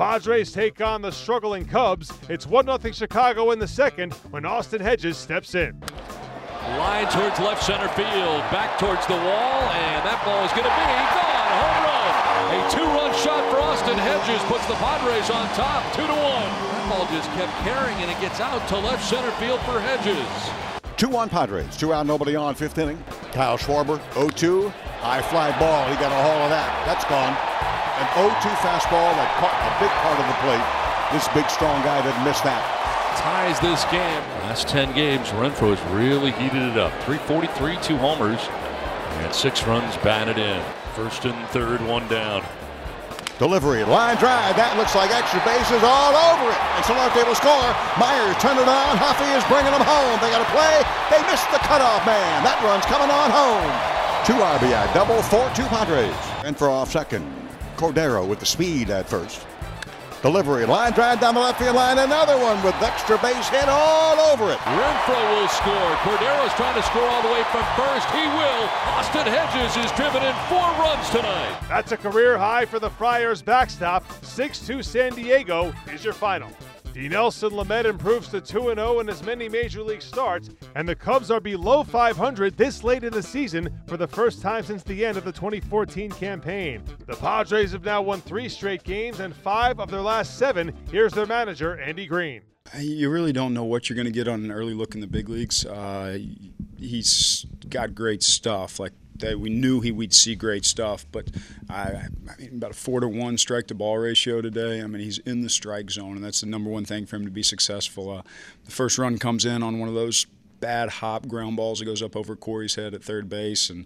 Padres take on the struggling Cubs. It's 1-0 Chicago in the second when Austin Hedges steps in. Line towards left center field, back towards the wall, and that ball is going to be gone. Home run. A two-run shot for Austin Hedges puts the Padres on top, 2-1. That ball just kept carrying, and it gets out to left center field for Hedges. 2-1 Padres, two out, nobody on, fifth inning. Kyle Schwarber, 0-2, high fly ball. He got a haul of that. That's gone. An 0-2 fastball that caught a big part of the plate. This big, strong guy didn't miss that. Ties this game. Last 10 games, Renfroe has really heated it up. 343, 2 homers, and 6 runs batted in. First and third, 1 down. Delivery, line drive. That looks like extra bases all over it. And Solarte will score. Myers turned it on. Huffy is bringing them home. They got a play. They missed the cutoff man. That run's coming on home. 2 RBI double, 4-2 Padres. Renfroe off second. Cordero with the speed at first. Delivery, line drive down the left field line, another one with extra base hit all over it. Renfroe will score. Cordero's trying to score all the way from first. He will. Austin Hedges is driven in 4 runs tonight. That's a career high for the Friars backstop. 6-2 San Diego is your final. Dinelson Lamet improves to 2-0 in as many major league starts, and the Cubs are below 500 this late in the season for the first time since the end of the 2014 campaign. The Padres have now won 3 straight games and 5 of their last 7. Here's their manager, Andy Green. You really don't know what you're going to get on an early look in the big leagues. He's got great stuff. Like that, we knew we'd see great stuff, but I mean, about a 4-to-1 strike to ball ratio today. I mean, he's in the strike zone, and that's the number one thing for him to be successful. The first run comes in on one of those bad hop ground balls that goes up over Corey's head at third base, and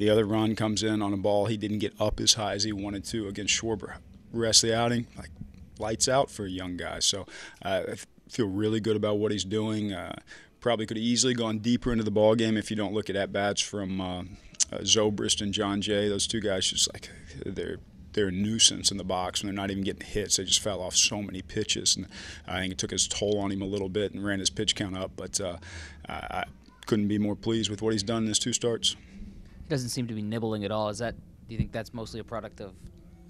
the other run comes in on a ball he didn't get up as high as he wanted to against Schwarber. Rest of the outing, like lights out for a young guy. So I feel really good about what he's doing. Probably could have easily gone deeper into the ball game if you don't look at at-bats from Zobrist and John Jay. Those 2 guys, just like they're a nuisance in the box, and they're not even getting hits. They just fell off so many pitches, and I think it took his toll on him a little bit and ran his pitch count up. But I couldn't be more pleased with what he's done in his 2 starts. He doesn't seem to be nibbling at all. Is that? Do you think that's mostly a product of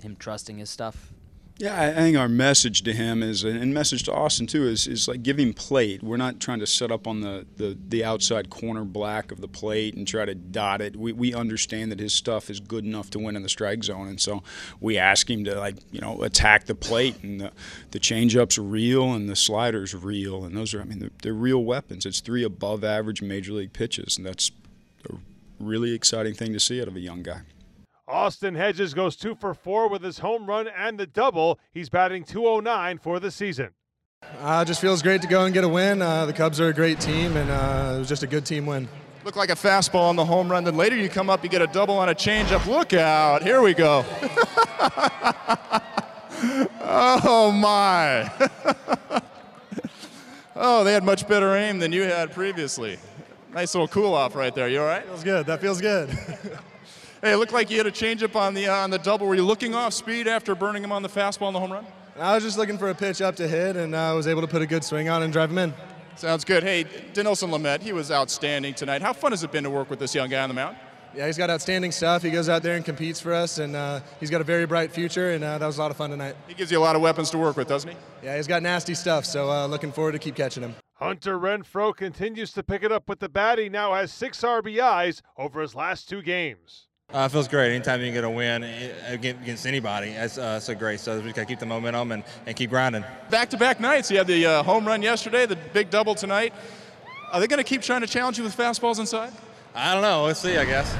him trusting his stuff? Yeah, I think our message to him is, and message to Austin too, is like give him plate. We're not trying to set up on the outside corner black of the plate and try to dot it. We understand that his stuff is good enough to win in the strike zone, and so we ask him to, like, you know, attack the plate, and the changeup's real and the slider's real, and those are, I mean, they're real weapons. It's 3 above average major league pitches, and that's a really exciting thing to see out of a young guy. Austin Hedges goes 2 for 4 with his home run and the double. He's batting .209 for the season. It just feels great to go and get a win. The Cubs are a great team, and it was just a good team win. Looked like a fastball on the home run. Then later you come up, you get a double on a changeup. Look out. Here we go. Oh, my. Oh, they had much better aim than you had previously. Nice little cool-off right there. You all right? Feels good. That feels good. Hey, it looked like you had a changeup on the double. Were you looking off speed after burning him on the fastball on the home run? I was just looking for a pitch up to hit, and I was able to put a good swing on and drive him in. Sounds good. Hey, Dinelson Lamet, he was outstanding tonight. How fun has it been to work with this young guy on the mound? Yeah, he's got outstanding stuff. He goes out there and competes for us, and he's got a very bright future, and that was a lot of fun tonight. He gives you a lot of weapons to work with, doesn't he? Yeah, he's got nasty stuff, so looking forward to keep catching him. Hunter Renfroe continues to pick it up with the bat. He now has 6 RBIs over his last 2 games. It feels great. Anytime you can get a win against anybody, that's great. So we got to keep the momentum and keep grinding. Back-to-back nights. You had the home run yesterday, the big double tonight. Are they going to keep trying to challenge you with fastballs inside? I don't know. Let's see, I guess.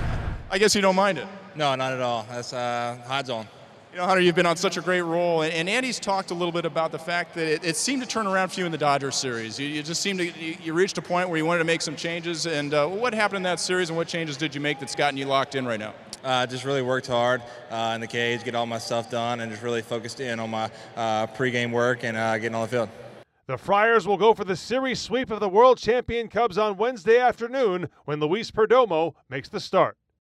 I guess you don't mind it. No, not at all. That's high zone. You know, Hunter, you've been on such a great roll, and Andy's talked a little bit about the fact that it seemed to turn around for you in the Dodgers series. You just seemed to you reached a point where you wanted to make some changes, and what happened in that series, and what changes did you make that's gotten you locked in right now? Just really worked hard in the cage, get all my stuff done, and just really focused in on my pregame work and getting on the field. The Friars will go for the series sweep of the world champion Cubs on Wednesday afternoon when Luis Perdomo makes the start.